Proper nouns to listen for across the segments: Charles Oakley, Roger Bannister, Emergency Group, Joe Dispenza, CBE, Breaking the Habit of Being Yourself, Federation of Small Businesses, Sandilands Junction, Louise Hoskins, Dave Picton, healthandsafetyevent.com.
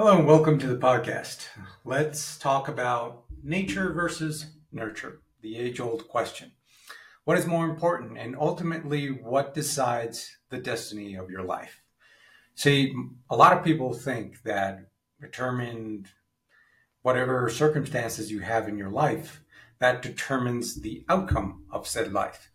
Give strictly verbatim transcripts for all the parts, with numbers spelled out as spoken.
Hello and welcome to the podcast. Let's talk about nature versus nurture, the age-old question. What is more important and ultimately what decides the destiny of your life? See, a lot of people think that determined whatever circumstances you have in your life, that determines the outcome of said life.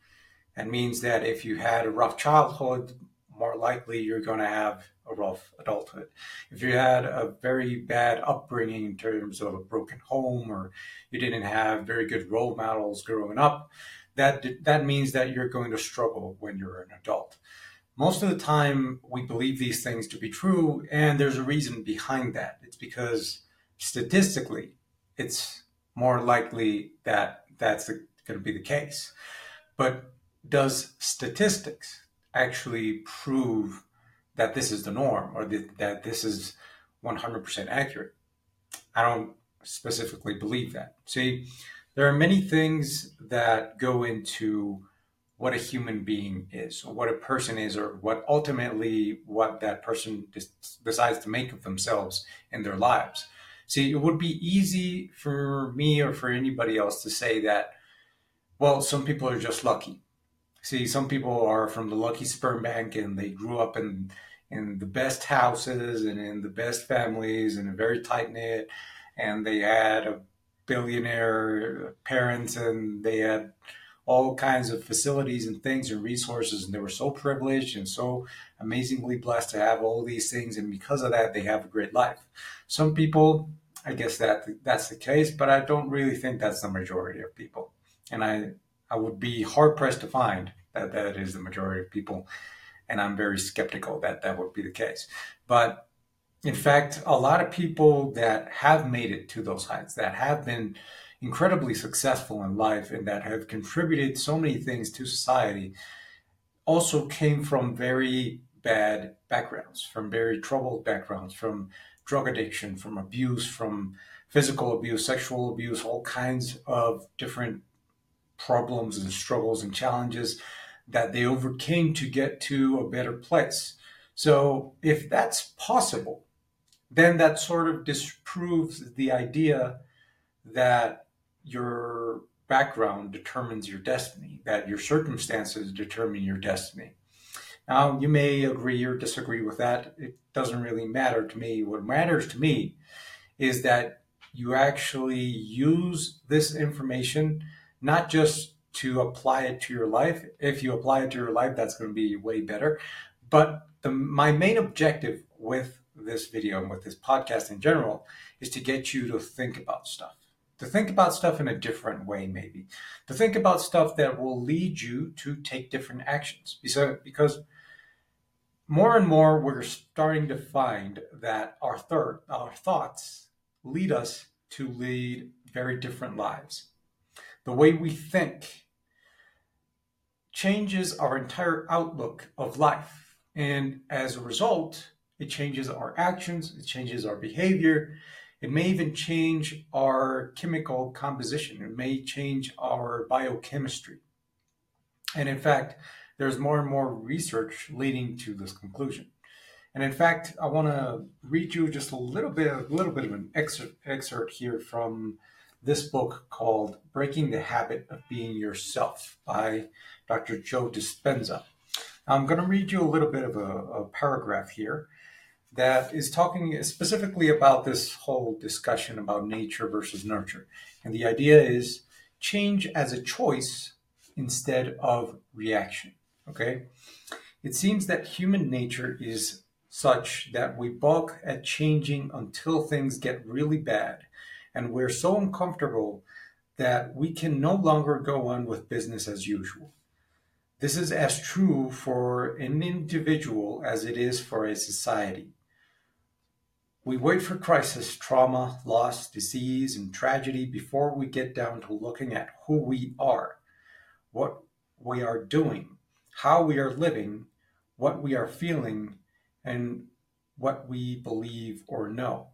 And means that if you had a rough childhood, more likely you're going to have a rough adulthood. If you had a very bad upbringing in terms of a broken home, or you didn't have very good role models growing up, that that means that you're going to struggle when you're an adult. Most of the time we believe these things to be true, and there's a reason behind that. It's because statistically it's more likely that that's the, going to be the case. But does statistics actually prove that this is the norm, or th- that this is one hundred percent accurate? I don't specifically believe that. See, there are many things that go into what a human being is, or what a person is, or what ultimately what that person des- decides to make of themselves in their lives. See, it would be easy for me or for anybody else to say that, well, some people are just lucky. See, some people are from the lucky sperm bank and they grew up in, in the best houses and in the best families and very tight-knit, and they had a billionaire parents and they had all kinds of facilities and things and resources, and they were so privileged and so amazingly blessed to have all these things, and because of that they have a great life. Some people, I guess that that's the case, but I don't really think that's the majority of people. And I I would be hard-pressed to find that that is the majority of people, and I'm very skeptical that that would be the case. But in fact, a lot of people that have made it to those heights, that have been incredibly successful in life and that have contributed so many things to society, also came from very bad backgrounds, from very troubled backgrounds, from drug addiction, from abuse, from physical abuse, sexual abuse, all kinds of different problems and struggles and challenges that they overcame to get to a better place. So if that's possible, then that sort of disproves the idea that your background determines your destiny, that your circumstances determine your destiny. Now, you may agree or disagree with that. It doesn't really matter to me. What matters to me is that you actually use this information, not just to apply it to your life. If you apply it to your life, that's going to be way better. But the, my main objective with this video and with this podcast in general is to get you to think about stuff, to think about stuff in a different way, maybe, to think about stuff that will lead you to take different actions. Because more and more, we're starting to find that our, third, our thoughts lead us to lead very different lives. The way we think changes our entire outlook of life. And as a result, it changes our actions, it changes our behavior, it may even change our chemical composition, it may change our biochemistry. And in fact, there's more and more research leading to this conclusion. And in fact, I want to read you just a little bit, a little bit of an excerpt, excerpt here from this book called Breaking the Habit of Being Yourself by Doctor Joe Dispenza. I'm going to read you a little bit of a, a paragraph here that is talking specifically about this whole discussion about nature versus nurture. And the idea is change as a choice instead of reaction. Okay? It seems that human nature is such that we balk at changing until things get really bad, and we're so uncomfortable that we can no longer go on with business as usual. This is as true for an individual as it is for a society. We wait for crisis, trauma, loss, disease, and tragedy before we get down to looking at who we are, what we are doing, how we are living, what we are feeling, and what we believe or know.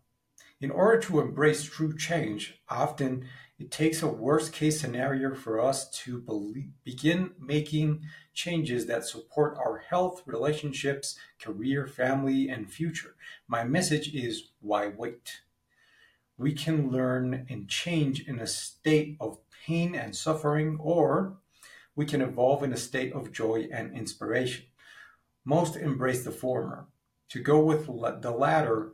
In order to embrace true change, often It takes a worst case scenario for us to believe, begin making changes that support our health, relationships, career, family, and future. My message is, why wait? We can learn and change in a state of pain and suffering, or we can evolve in a state of joy and inspiration. Most embrace the former. To go with the latter,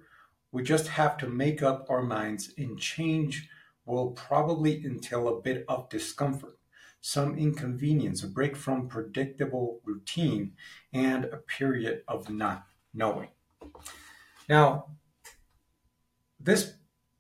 we just have to make up our minds, and change will probably entail a bit of discomfort, some inconvenience, a break from predictable routine, and a period of not knowing. Now, this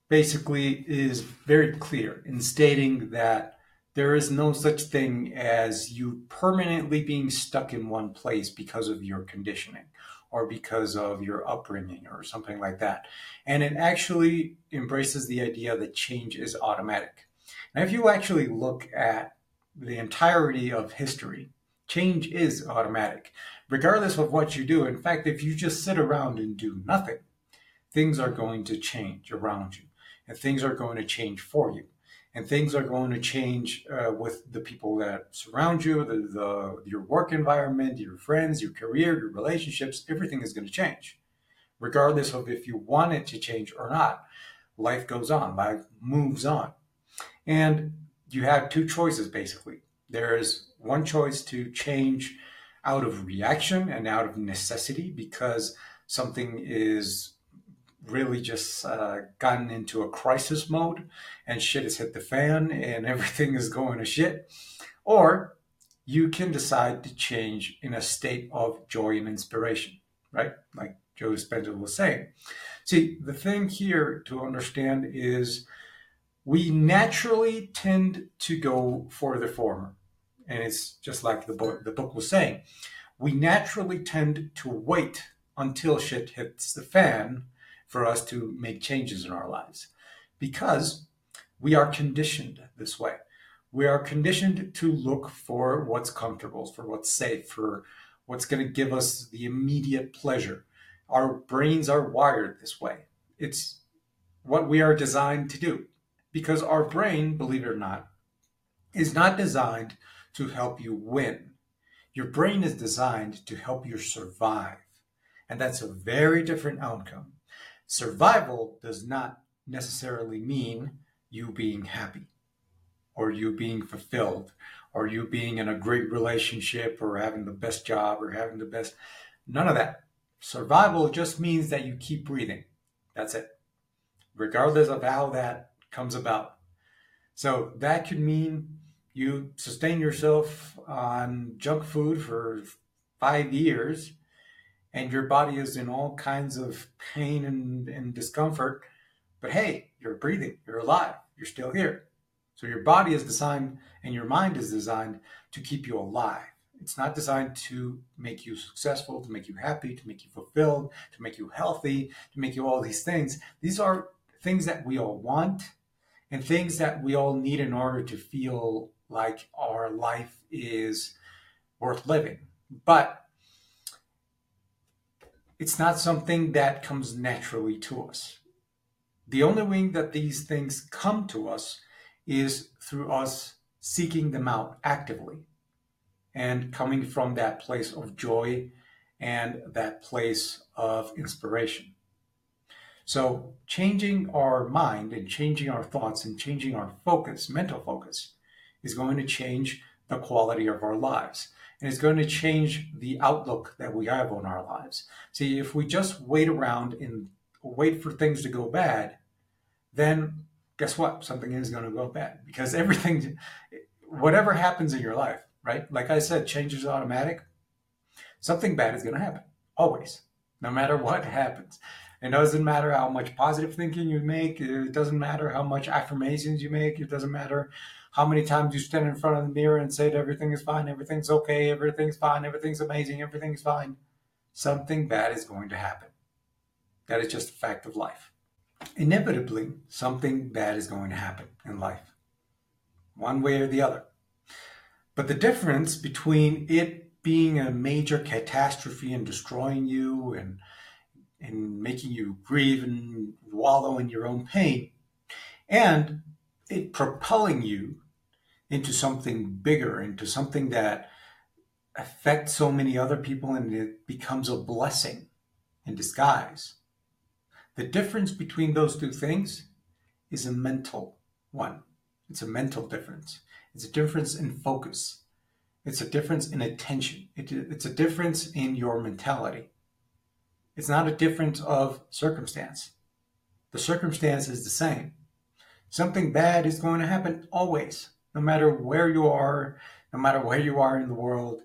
basically is very clear in stating that there is no such thing as you permanently being stuck in one place because of your conditioning or because of your upbringing or something like that. And it actually embraces the idea that change is automatic. Now, if you actually look at the entirety of history, change is automatic, regardless of what you do. In fact, if you just sit around and do nothing, things are going to change around you, and things are going to change for you. And things are going to change uh, with the people that surround you, the, the your work environment, your friends, your career, your relationships. Everything is going to change, regardless of if you want it to change or not. Life goes on, life moves on. And you have two choices, basically. There is one choice to change out of reaction and out of necessity because something is really just uh, gotten into a crisis mode and shit has hit the fan and everything is going to shit. Or you can decide to change in a state of joy and inspiration, right? Like Joe Dispenza was saying. See, the thing here to understand is we naturally tend to go for the former. And it's just like the book, the book was saying. We naturally tend to wait until shit hits the fan for us to make changes in our lives, because we are conditioned this way. We are conditioned to look for what's comfortable, for what's safe, for what's going to give us the immediate pleasure. Our brains are wired this way. It's what we are designed to do, because our brain, believe it or not, is not designed to help you win. Your brain is designed to help you survive, and that's a very different outcome. Survival does not necessarily mean you being happy or you being fulfilled or you being in a great relationship or having the best job or having the best. None of that. Survival just means that you keep breathing. That's it, regardless of how that comes about. So that could mean you sustain yourself on junk food for five years and your body is in all kinds of pain and, and discomfort, but hey, you're breathing, you're alive, you're still here. So your body is designed and your mind is designed to keep you alive. It's not designed to make you successful, to make you happy, to make you fulfilled, to make you healthy, to make you all these things. These are things that we all want and things that we all need in order to feel like our life is worth living. But it's not something that comes naturally to us. The only way that these things come to us is through us seeking them out actively and coming from that place of joy and that place of inspiration. So changing our mind and changing our thoughts and changing our focus, mental focus, is going to change the quality of our lives. And it's going to change the outlook that we have on our lives. See, if we just wait around and wait for things to go bad, then guess what? Something is going to go bad, because everything, whatever happens in your life, right? Like I said, change is automatic. Something bad is going to happen, always, no matter what happens. It doesn't matter how much positive thinking you make. It doesn't matter how much affirmations you make. It doesn't matter how many times you stand in front of the mirror and say everything is fine, everything's okay, everything's fine, everything's amazing, everything's fine. Something bad is going to happen. That is just a fact of life. Inevitably, something bad is going to happen in life, one way or the other. But the difference between it being a major catastrophe and destroying you and and making you grieve and wallow in your own pain, and it propelling you into something bigger, into something that affects so many other people, and it becomes a blessing in disguise. The difference between those two things is a mental one. It's a mental difference. It's a difference in focus. It's a difference in attention. It, it's a difference in your mentality. It's not a difference of circumstance. The circumstance is the same. Something bad is going to happen always, no matter where you are, no matter where you are in the world.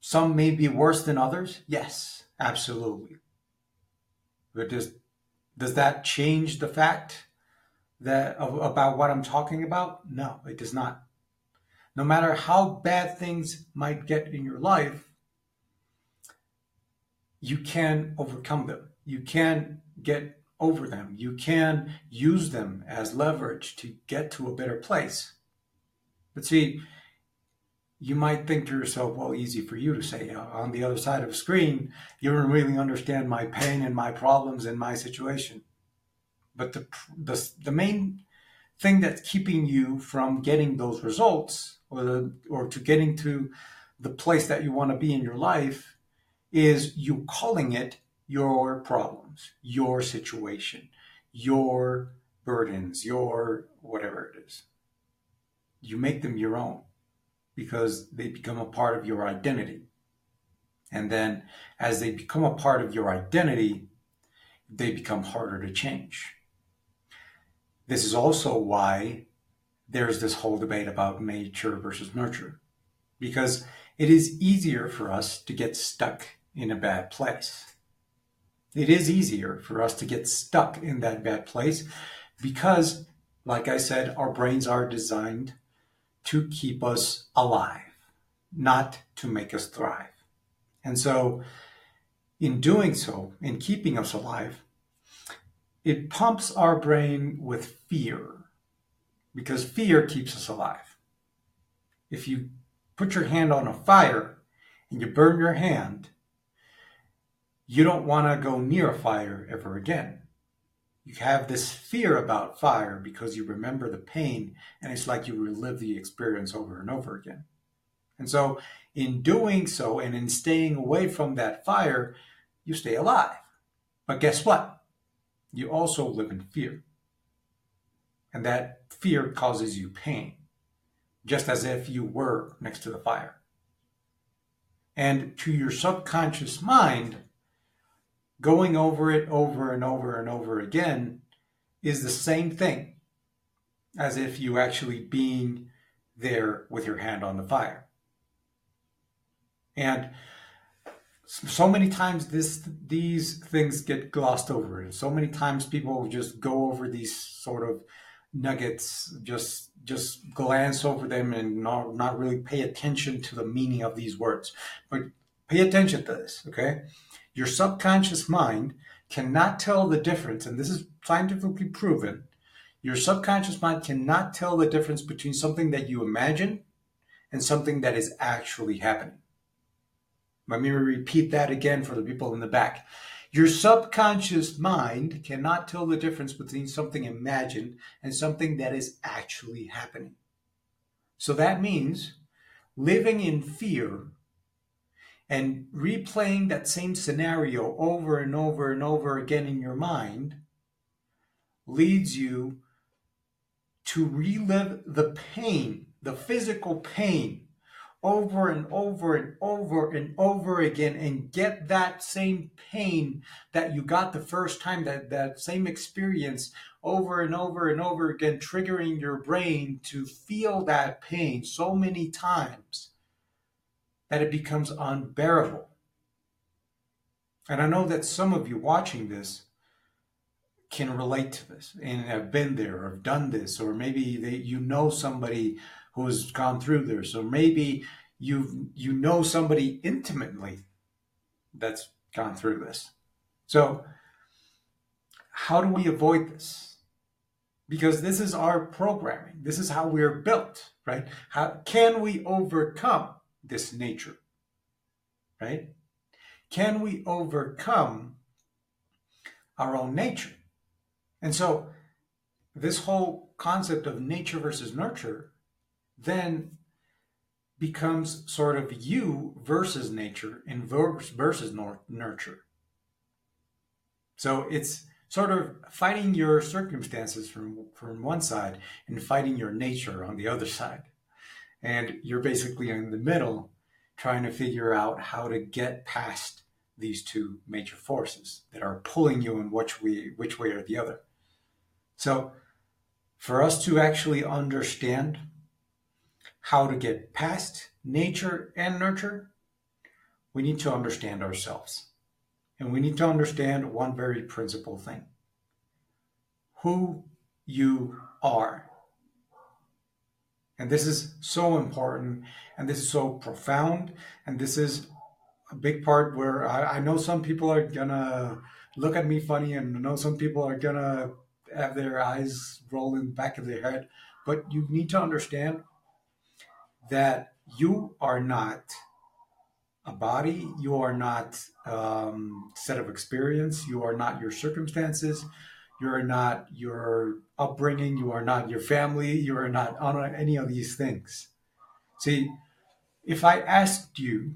Some may be worse than others. Yes, absolutely. But does, does that change the fact that about what I'm talking about? No, it does not. No matter how bad things might get in your life, you can overcome them. You can get over them. You can use them as leverage to get to a better place. But see, you might think to yourself, well, easy for you to say. On the other side of a screen, you don't really understand my pain and my problems and my situation. But the, the, the main thing that's keeping you from getting those results or, the, or to getting to the place that you want to be in your life is you calling it your problems, your situation, your burdens, your whatever it is. You make them your own because they become a part of your identity. And then as they become a part of your identity, they become harder to change. This is also why there's this whole debate about nature versus nurture, because it is easier for us to get stuck in a bad place. It is easier for us to get stuck in that bad place because, like I said, our brains are designed to keep us alive, not to make us thrive. And so in doing so, in keeping us alive, it pumps our brain with fear because fear keeps us alive. If you put your hand on a fire and you burn your hand, you don't want to go near a fire ever again. You have this fear about fire because you remember the pain and it's like you relive the experience over and over again. And so in doing so and in staying away from that fire, you stay alive. But guess what? You also live in fear. And that fear causes you pain, just as if you were next to the fire. And to your subconscious mind, going over it over and over and over again is the same thing as if you actually being there with your hand on the fire. And so many times this these things get glossed over. So many times people just go over these sort of nuggets, just just glance over them and not, not really pay attention to the meaning of these words. But pay attention to this, okay? Your subconscious mind cannot tell the difference, and this is scientifically proven. Your subconscious mind cannot tell the difference between something that you imagine and something that is actually happening. Let me repeat that again for the people in the back. Your subconscious mind cannot tell the difference between something imagined and something that is actually happening. So that means living in fear and replaying that same scenario over and over and over again in your mind leads you to relive the pain, the physical pain, over and over and over and over again and get that same pain that you got the first time, that, that same experience over and over and over again, triggering your brain to feel that pain so many times that it becomes unbearable. And I know that some of you watching this can relate to this and have been there or have done this, or maybe they, you know somebody who's gone through there. So maybe you you know somebody intimately that's gone through this. So how do we avoid this? Because this is our programming. This is how we're built, right? How can we overcome this nature, right? Can we overcome our own nature? And so this whole concept of nature versus nurture then becomes sort of you versus nature and versus nurture. So it's sort of fighting your circumstances from, from one side and fighting your nature on the other side. And you're basically in the middle trying to figure out how to get past these two major forces that are pulling you in which way, which way or the other. So for us to actually understand how to get past nature and nurture, we need to understand ourselves. And we need to understand one very principal thing: who you are. And this is so important, and this is so profound, and this is a big part where I, I know some people are gonna look at me funny, and I know some people are gonna have their eyes roll in the back of their head, but you need to understand that you are not a body, you are not a um, set of experience, you are not your circumstances, you are not your upbringing, you are not your family, you are not on any of these things. See, if I asked you,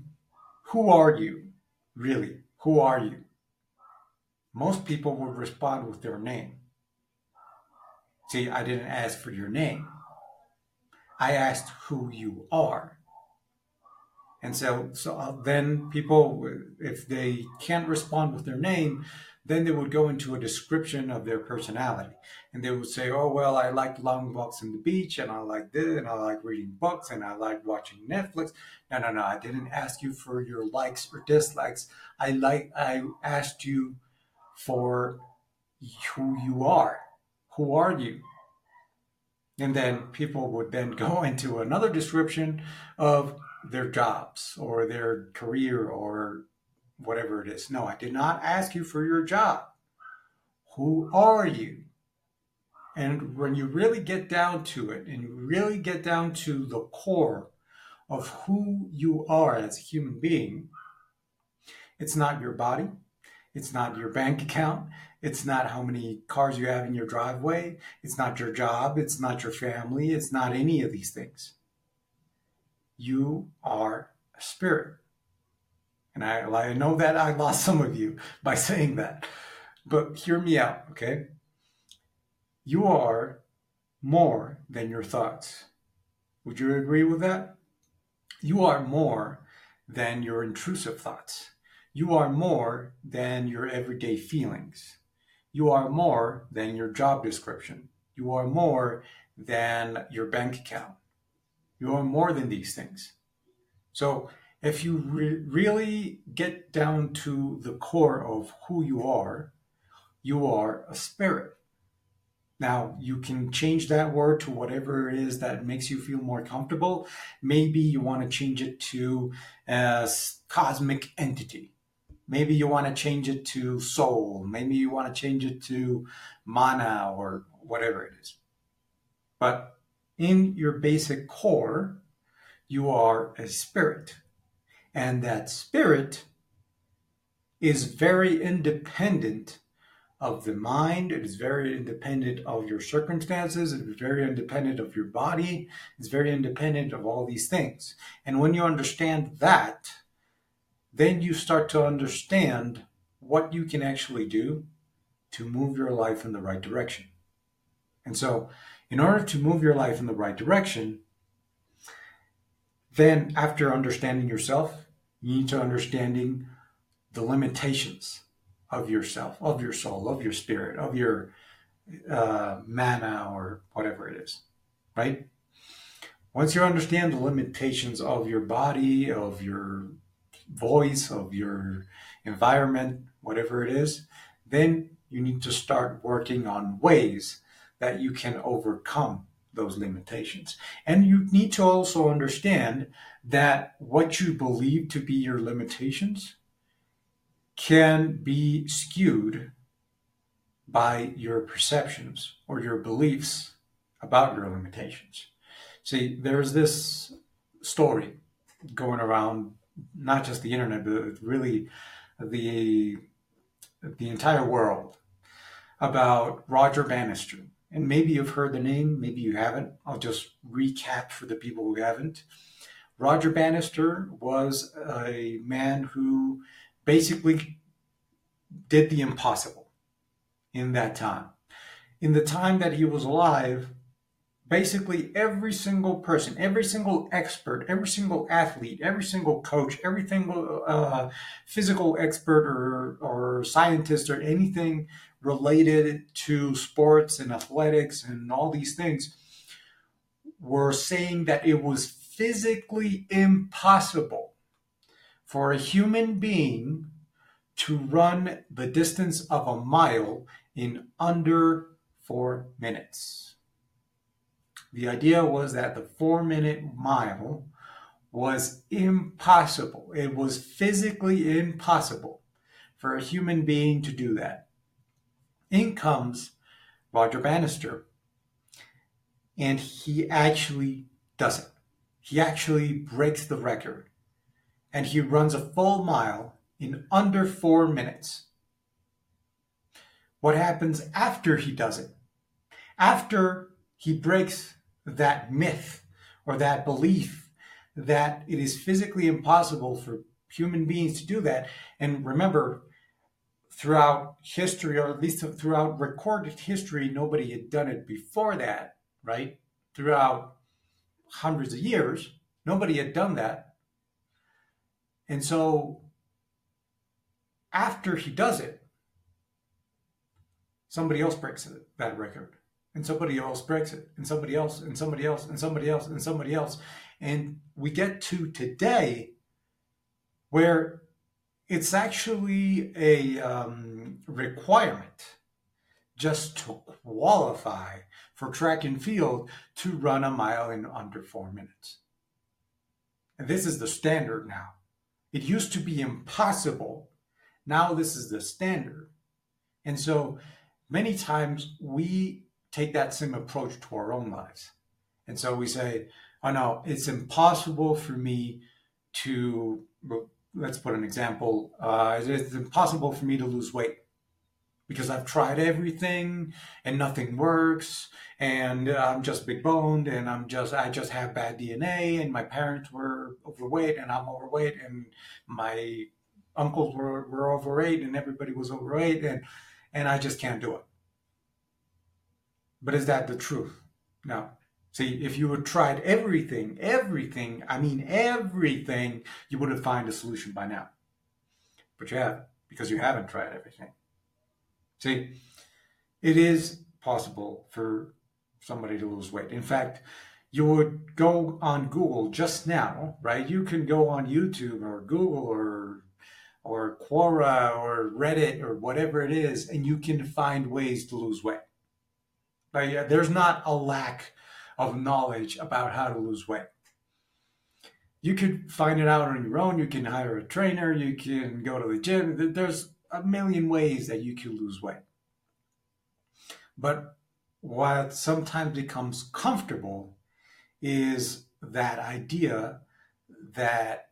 who are you, really, who are you? Most people would respond with their name. See, I didn't ask for your name. I asked who you are. And so, so then people, if they can't respond with their name, then they would go into a description of their personality. And they would say, oh, well, I like long walks on the beach, and I like this, and I like reading books, and I like watching Netflix. No, no, no, I didn't ask you for your likes or dislikes. I like, I asked you for who you are. Who are you? And then people would then go into another description of their jobs or their career or whatever it is. No, I did not ask you for your job. Who are you? And when you really get down to it, and you really get down to the core of who you are as a human being, it's not your body. It's not your bank account. It's not how many cars you have in your driveway. It's not your job. It's not your family. It's not any of these things. You are a spirit. And I, I know that I lost some of you by saying that, but hear me out, okay? You are more than your thoughts. Would you agree with that? You are more than your intrusive thoughts. You are more than your everyday feelings. You are more than your job description. You are more than your bank account. You are more than these things. So if you re- really get down to the core of who you are, you are a spirit. Now, you can change that word to whatever it is that makes you feel more comfortable. Maybe you want to change it to a cosmic entity. Maybe you want to change it to soul. Maybe you want to change it to mana or whatever it is. But in your basic core, you are a spirit. And that spirit is very independent of the mind. It is very independent of your circumstances. It is very independent of your body. It's very independent of all these things. And when you understand that, then you start to understand what you can actually do to move your life in the right direction. And so in order to move your life in the right direction, then after understanding yourself, you need to understanding the limitations of yourself, of your soul, of your spirit, of your uh, mana or whatever it is, right? Once you understand the limitations of your body, of your voice, of your environment, whatever it is, then you need to start working on ways that you can overcome those limitations. And you need to also understand that what you believe to be your limitations can be skewed by your perceptions or your beliefs about your limitations. See, there's this story going around, not just the internet, but really the the entire world, about Roger Bannister. And maybe you've heard the name, maybe you haven't. I'll just recap for the people who haven't. Roger Bannister was a man who basically did the impossible in that time. In the time that he was alive, basically every single person, every single expert, every single athlete, every single coach, every single uh, physical expert or, or scientist or anything related to sports and athletics and all these things were saying that it was physically impossible for a human being to run the distance of a mile in under four minutes. The idea was that the four-minute mile was impossible. It was physically impossible for a human being to do that. In comes Roger Bannister, and he actually does it. He actually breaks the record, and he runs a full mile in under four minutes. What happens after he does it? After he breaks that myth or that belief that it is physically impossible for human beings to do that. And remember, throughout history, or at least throughout recorded history, nobody had done it before that, right? Throughout hundreds of years, nobody had done that. And so after he does it, somebody else breaks that record. And somebody else breaks it, and somebody else, and somebody else, and somebody else, and somebody else. And we get to today where it's actually a um, requirement just to qualify for track and field to run a mile in under four minutes. And this is the standard now. It used to be impossible. Now this is the standard. And so many times we take that same approach to our own lives. And so we say, oh no, it's impossible for me to, let's put an example, uh, it's impossible for me to lose weight because I've tried everything and nothing works, and I'm just big boned, and I'm just, I just have bad D N A, and my parents were overweight and I'm overweight, and my uncles were, were overweight, and everybody was overweight, and, and I just can't do it. But is that the truth? No. See, if you had tried everything, everything, I mean everything, you would have found a solution by now. But you haven't, because you haven't tried everything. See, it is possible for somebody to lose weight. In fact, you would go on Google just now, right? You can go on YouTube or Google or or Quora or Reddit or whatever it is, and you can find ways to lose weight. Like, there's not a lack of knowledge about how to lose weight. You could find it out on your own. You can hire a trainer. You can go to the gym. There's a million ways that you can lose weight. But what sometimes becomes comfortable is that idea that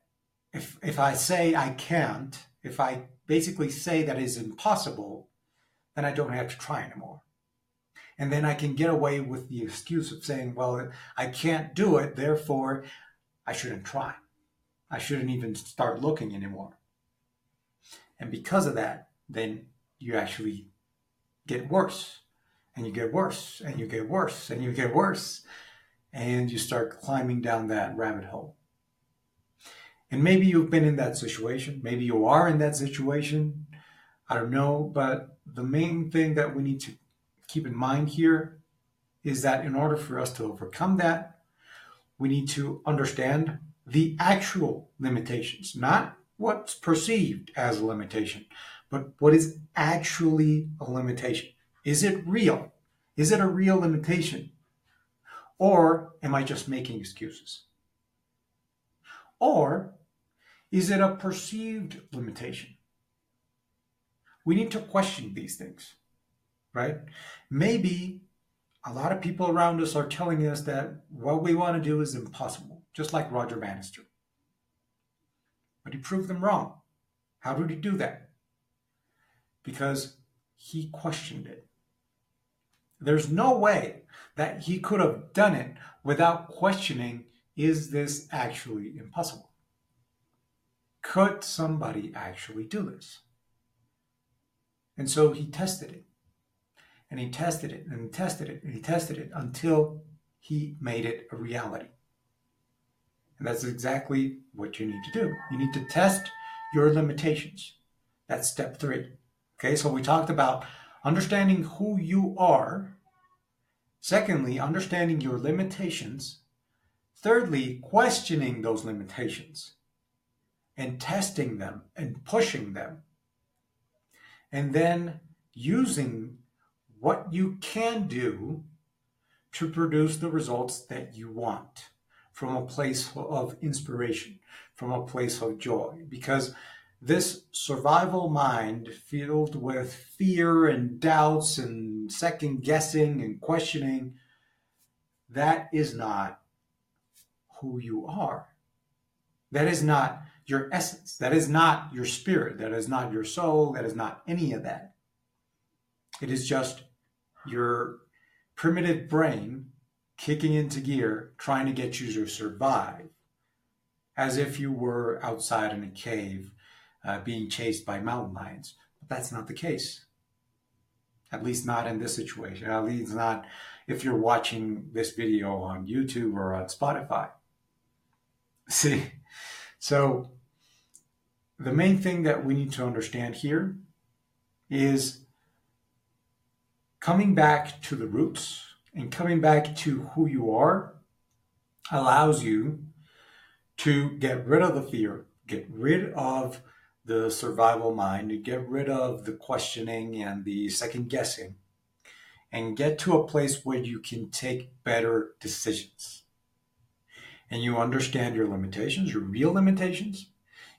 if, if I say I can't, if I basically say that is impossible, then I don't have to try anymore. And then I can get away with the excuse of saying, well, I can't do it, therefore I shouldn't try. I shouldn't even start looking anymore. And because of that, then you actually get worse, and you get worse, and you get worse, and you get worse, and you start climbing down that rabbit hole. And maybe you've been in that situation, maybe you are in that situation, I don't know, but the main thing that we need to keep in mind here is that in order for us to overcome that, we need to understand the actual limitations, not what's perceived as a limitation, but what is actually a limitation. Is it real? Is it a real limitation? Or am I just making excuses? Or is it a perceived limitation? We need to question these things. Right? Maybe a lot of people around us are telling us that what we want to do is impossible, just like Roger Bannister. But he proved them wrong. How did he do that? Because he questioned it. There's no way that he could have done it without questioning, is this actually impossible? Could somebody actually do this? And so he tested it, and he tested it, and he tested it, and he tested it until he made it a reality. And that's exactly what you need to do. You need to test your limitations. That's step three. Okay, so we talked about understanding who you are. Secondly, understanding your limitations. Thirdly, questioning those limitations and testing them and pushing them. And then using what you can do to produce the results that you want from a place of inspiration, from a place of joy. Because this survival mind filled with fear and doubts and second guessing and questioning, that is not who you are. That is not your essence. That is not your spirit. That is not your soul. That is not any of that. It is just your primitive brain kicking into gear, trying to get you to survive, as if you were outside in a cave uh, being chased by mountain lions. But that's not the case. At least not in this situation. At least not if you're watching this video on YouTube or on Spotify. See? So the main thing that we need to understand here is coming back to the roots and coming back to who you are allows you to get rid of the fear, get rid of the survival mind, get rid of the questioning and the second guessing, and get to a place where you can take better decisions. And you understand your limitations, your real limitations.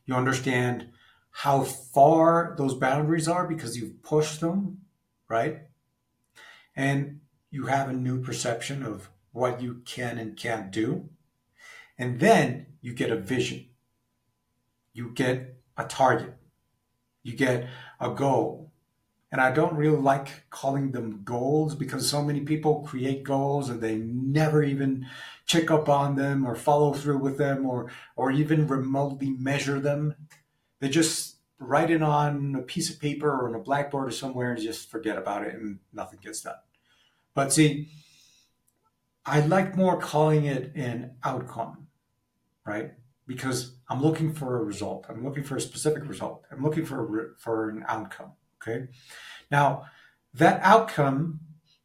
You understand how far those boundaries are because you've pushed them, right? And you have a new perception of what you can and can't do. And then you get a vision. You get a target. You get a goal. And I don't really like calling them goals because so many people create goals and they never even check up on them or follow through with them or or even remotely measure them. They just write it on a piece of paper or on a blackboard or somewhere and just forget about it and nothing gets done. But see, I like more calling it an outcome, right? Because I'm looking for a result. I'm looking for a specific result. I'm looking for a, for an outcome. Okay. Now, that outcome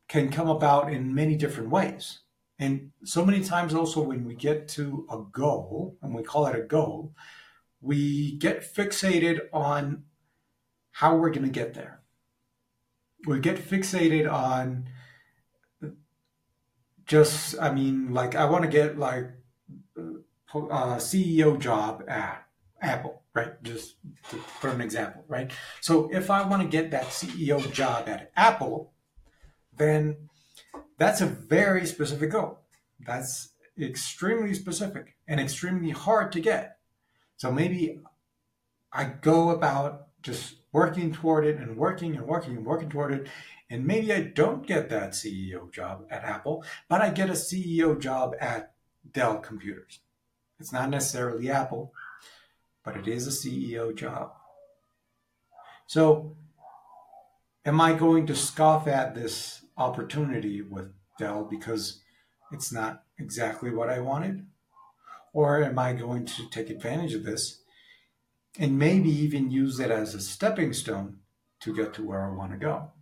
can come about in many different ways. And so many times also when we get to a goal, and we call it a goal, we get fixated on how we're going to get there. We get fixated on just, I mean, like I want to get like a C E O job at Apple. Right, just for an example, right? So if I want to get that C E O job at Apple, then that's a very specific goal. That's extremely specific and extremely hard to get. So maybe I go about just working toward it and working and working and working toward it, and maybe I don't get that C E O job at Apple, but I get a C E O job at Dell Computers. It's not necessarily Apple, but it is a C E O job. So am I going to scoff at this opportunity with Dell because it's not exactly what I wanted? Or am I going to take advantage of this and maybe even use it as a stepping stone to get to where I want to go?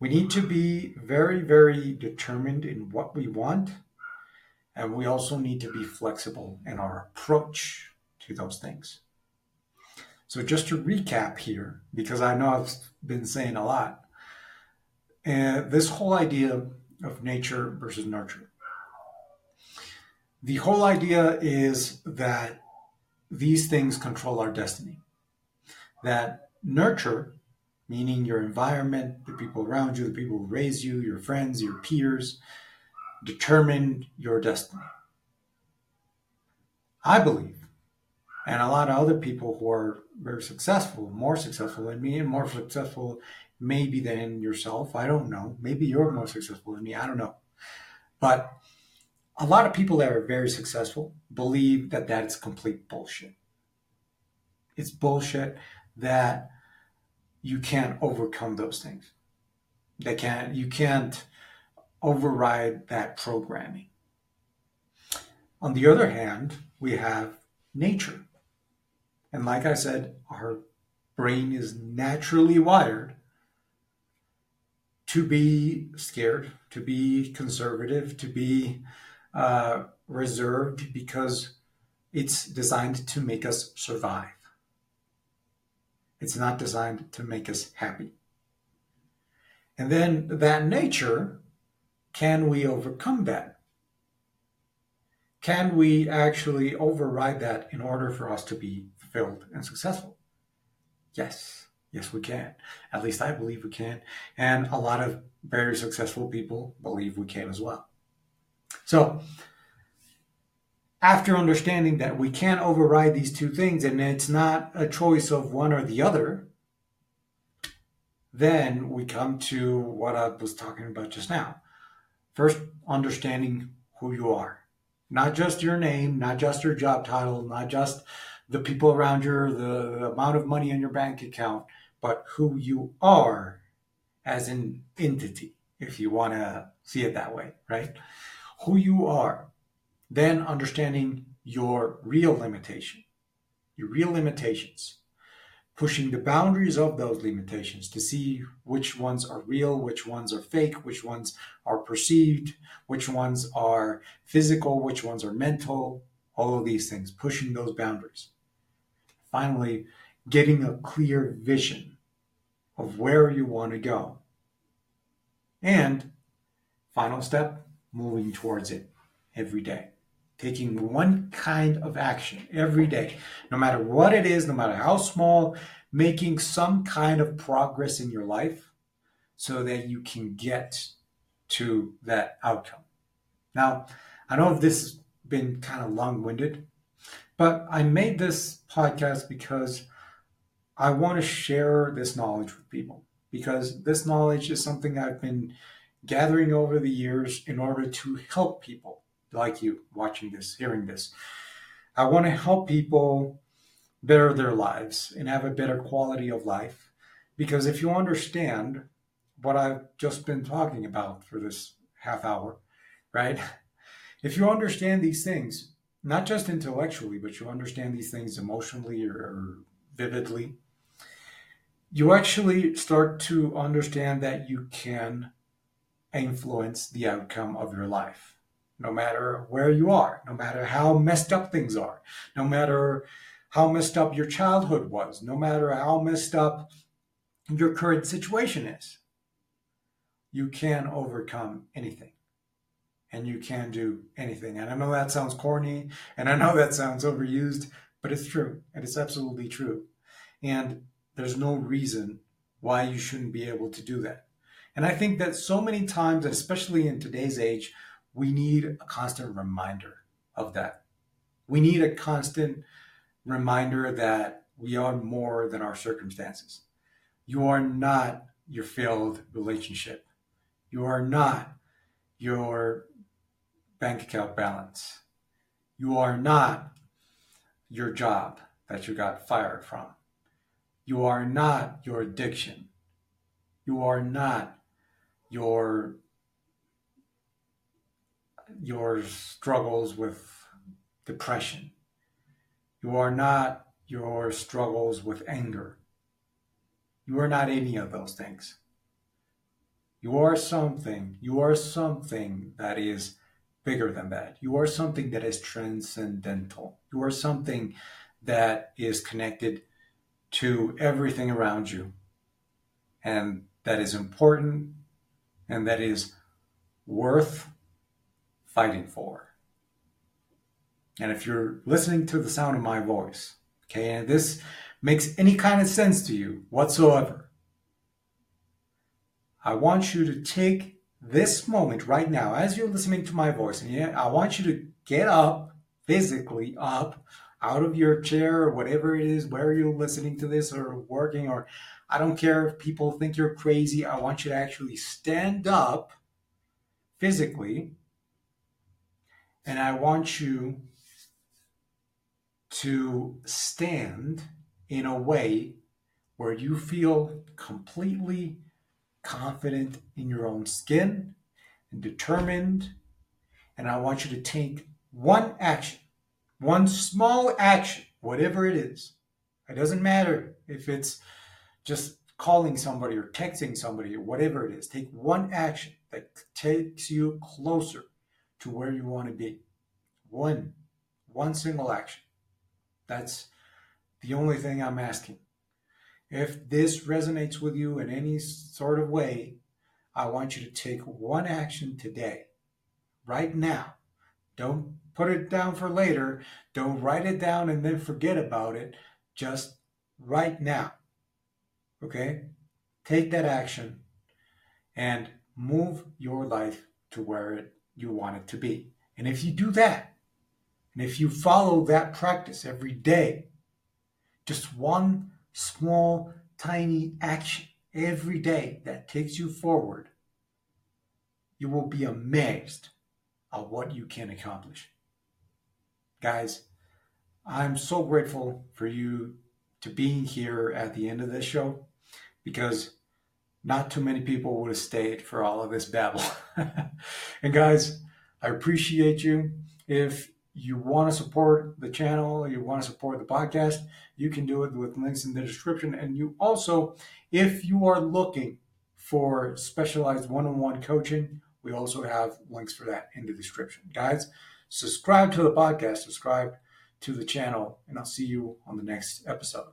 We need to be very, very determined in what we want. And we also need to be flexible in our approach to those things. So just to recap here, because I know I've been saying a lot, uh, this whole idea of nature versus nurture. The whole idea is that these things control our destiny. That nurture, meaning your environment, the people around you, the people who raise you, your friends, your peers, determine your destiny. I believe, and a lot of other people who are very successful, more successful than me and more successful maybe than yourself. I don't know. Maybe you're more successful than me. I don't know. But a lot of people that are very successful believe that that's complete bullshit. It's bullshit that you can't overcome those things. They can't, you can't override that programming. On the other hand, we have nature. And like I said, our brain is naturally wired to be scared, to be conservative, to be uh, reserved, because it's designed to make us survive. It's not designed to make us happy. And then that nature, can we overcome that? Can we actually override that in order for us to be fulfilled and successful? Yes. Yes, we can. At least I believe we can. And a lot of very successful people believe we can as well. So after understanding that we can't override these two things, and it's not a choice of one or the other, then we come to what I was talking about just now. First, understanding who you are. Not just your name, not just your job title, not just the people around you, the amount of money in your bank account, but who you are as an entity, if you want to see it that way, right? Who you are. Then understanding your real limitation, your real limitations, pushing the boundaries of those limitations to see which ones are real, which ones are fake, which ones are perceived, which ones are physical, which ones are mental, all of these things, pushing those boundaries. Finally, getting a clear vision of where you want to go. And final step, moving towards it every day. Taking one kind of action every day, no matter what it is, no matter how small, making some kind of progress in your life so that you can get to that outcome. Now, I know this has been kind of long-winded, but I made this podcast because I want to share this knowledge with people, because this knowledge is something I've been gathering over the years in order to help people like you watching this, hearing this. I want to help people better their lives and have a better quality of life, because if you understand what I've just been talking about for this half hour, right? If you understand these things, not just intellectually, but you understand these things emotionally or vividly, you actually start to understand that you can influence the outcome of your life. No matter where you are, no matter how messed up things are, no matter how messed up your childhood was, no matter how messed up your current situation is, you can overcome anything and you can do anything. And I know that sounds corny and I know that sounds overused, but it's true. And it's absolutely true. And there's no reason why you shouldn't be able to do that. And I think that so many times, especially in today's age, we need a constant reminder of that. We need a constant reminder that we are more than our circumstances. You are not your failed relationship. You are not your bank account balance. You are not your job that you got fired from. You are not your addiction. You are not your your struggles with depression. You are not your struggles with anger. You are not any of those things. You are something. You are something that is bigger than that. You are something that is transcendental. You are something that is connected to everything around you, and that is important and that is worth fighting for. And if you're listening to the sound of my voice, okay, and this makes any kind of sense to you whatsoever, I want you to take this moment right now as you're listening to my voice, and yeah, I want you to get up, physically up, out of your chair or whatever it is, where you're listening to this or working, or I don't care if people think you're crazy. I want you to actually stand up physically, and I want you to stand in a way where you feel completely confident in your own skin and determined. And I want you to take one action, one small action, whatever it is. It doesn't matter if it's just calling somebody or texting somebody or whatever it is. Take one action that takes you closer to where you want to be. One, one single action. That's the only thing I'm asking. If this resonates with you in any sort of way, I want you to take one action today, right now. Don't put it down for later. Don't write it down and then forget about it. Just right now. Okay? Take that action and move your life to where it, you want it to be. And if you do that, and if you follow that practice every day, just one small, tiny action every day that takes you forward, you will be amazed at what you can accomplish. Guys, I'm so grateful for you to being here at the end of this show, because not too many people would have stayed for all of this babble. And guys, I appreciate you. If you want to support the channel, you want to support the podcast, you can do it with links in the description. And you also, if you are looking for specialized one-on-one coaching, we also have links for that in the description. Guys, subscribe to the podcast, subscribe to the channel, and I'll see you on the next episode.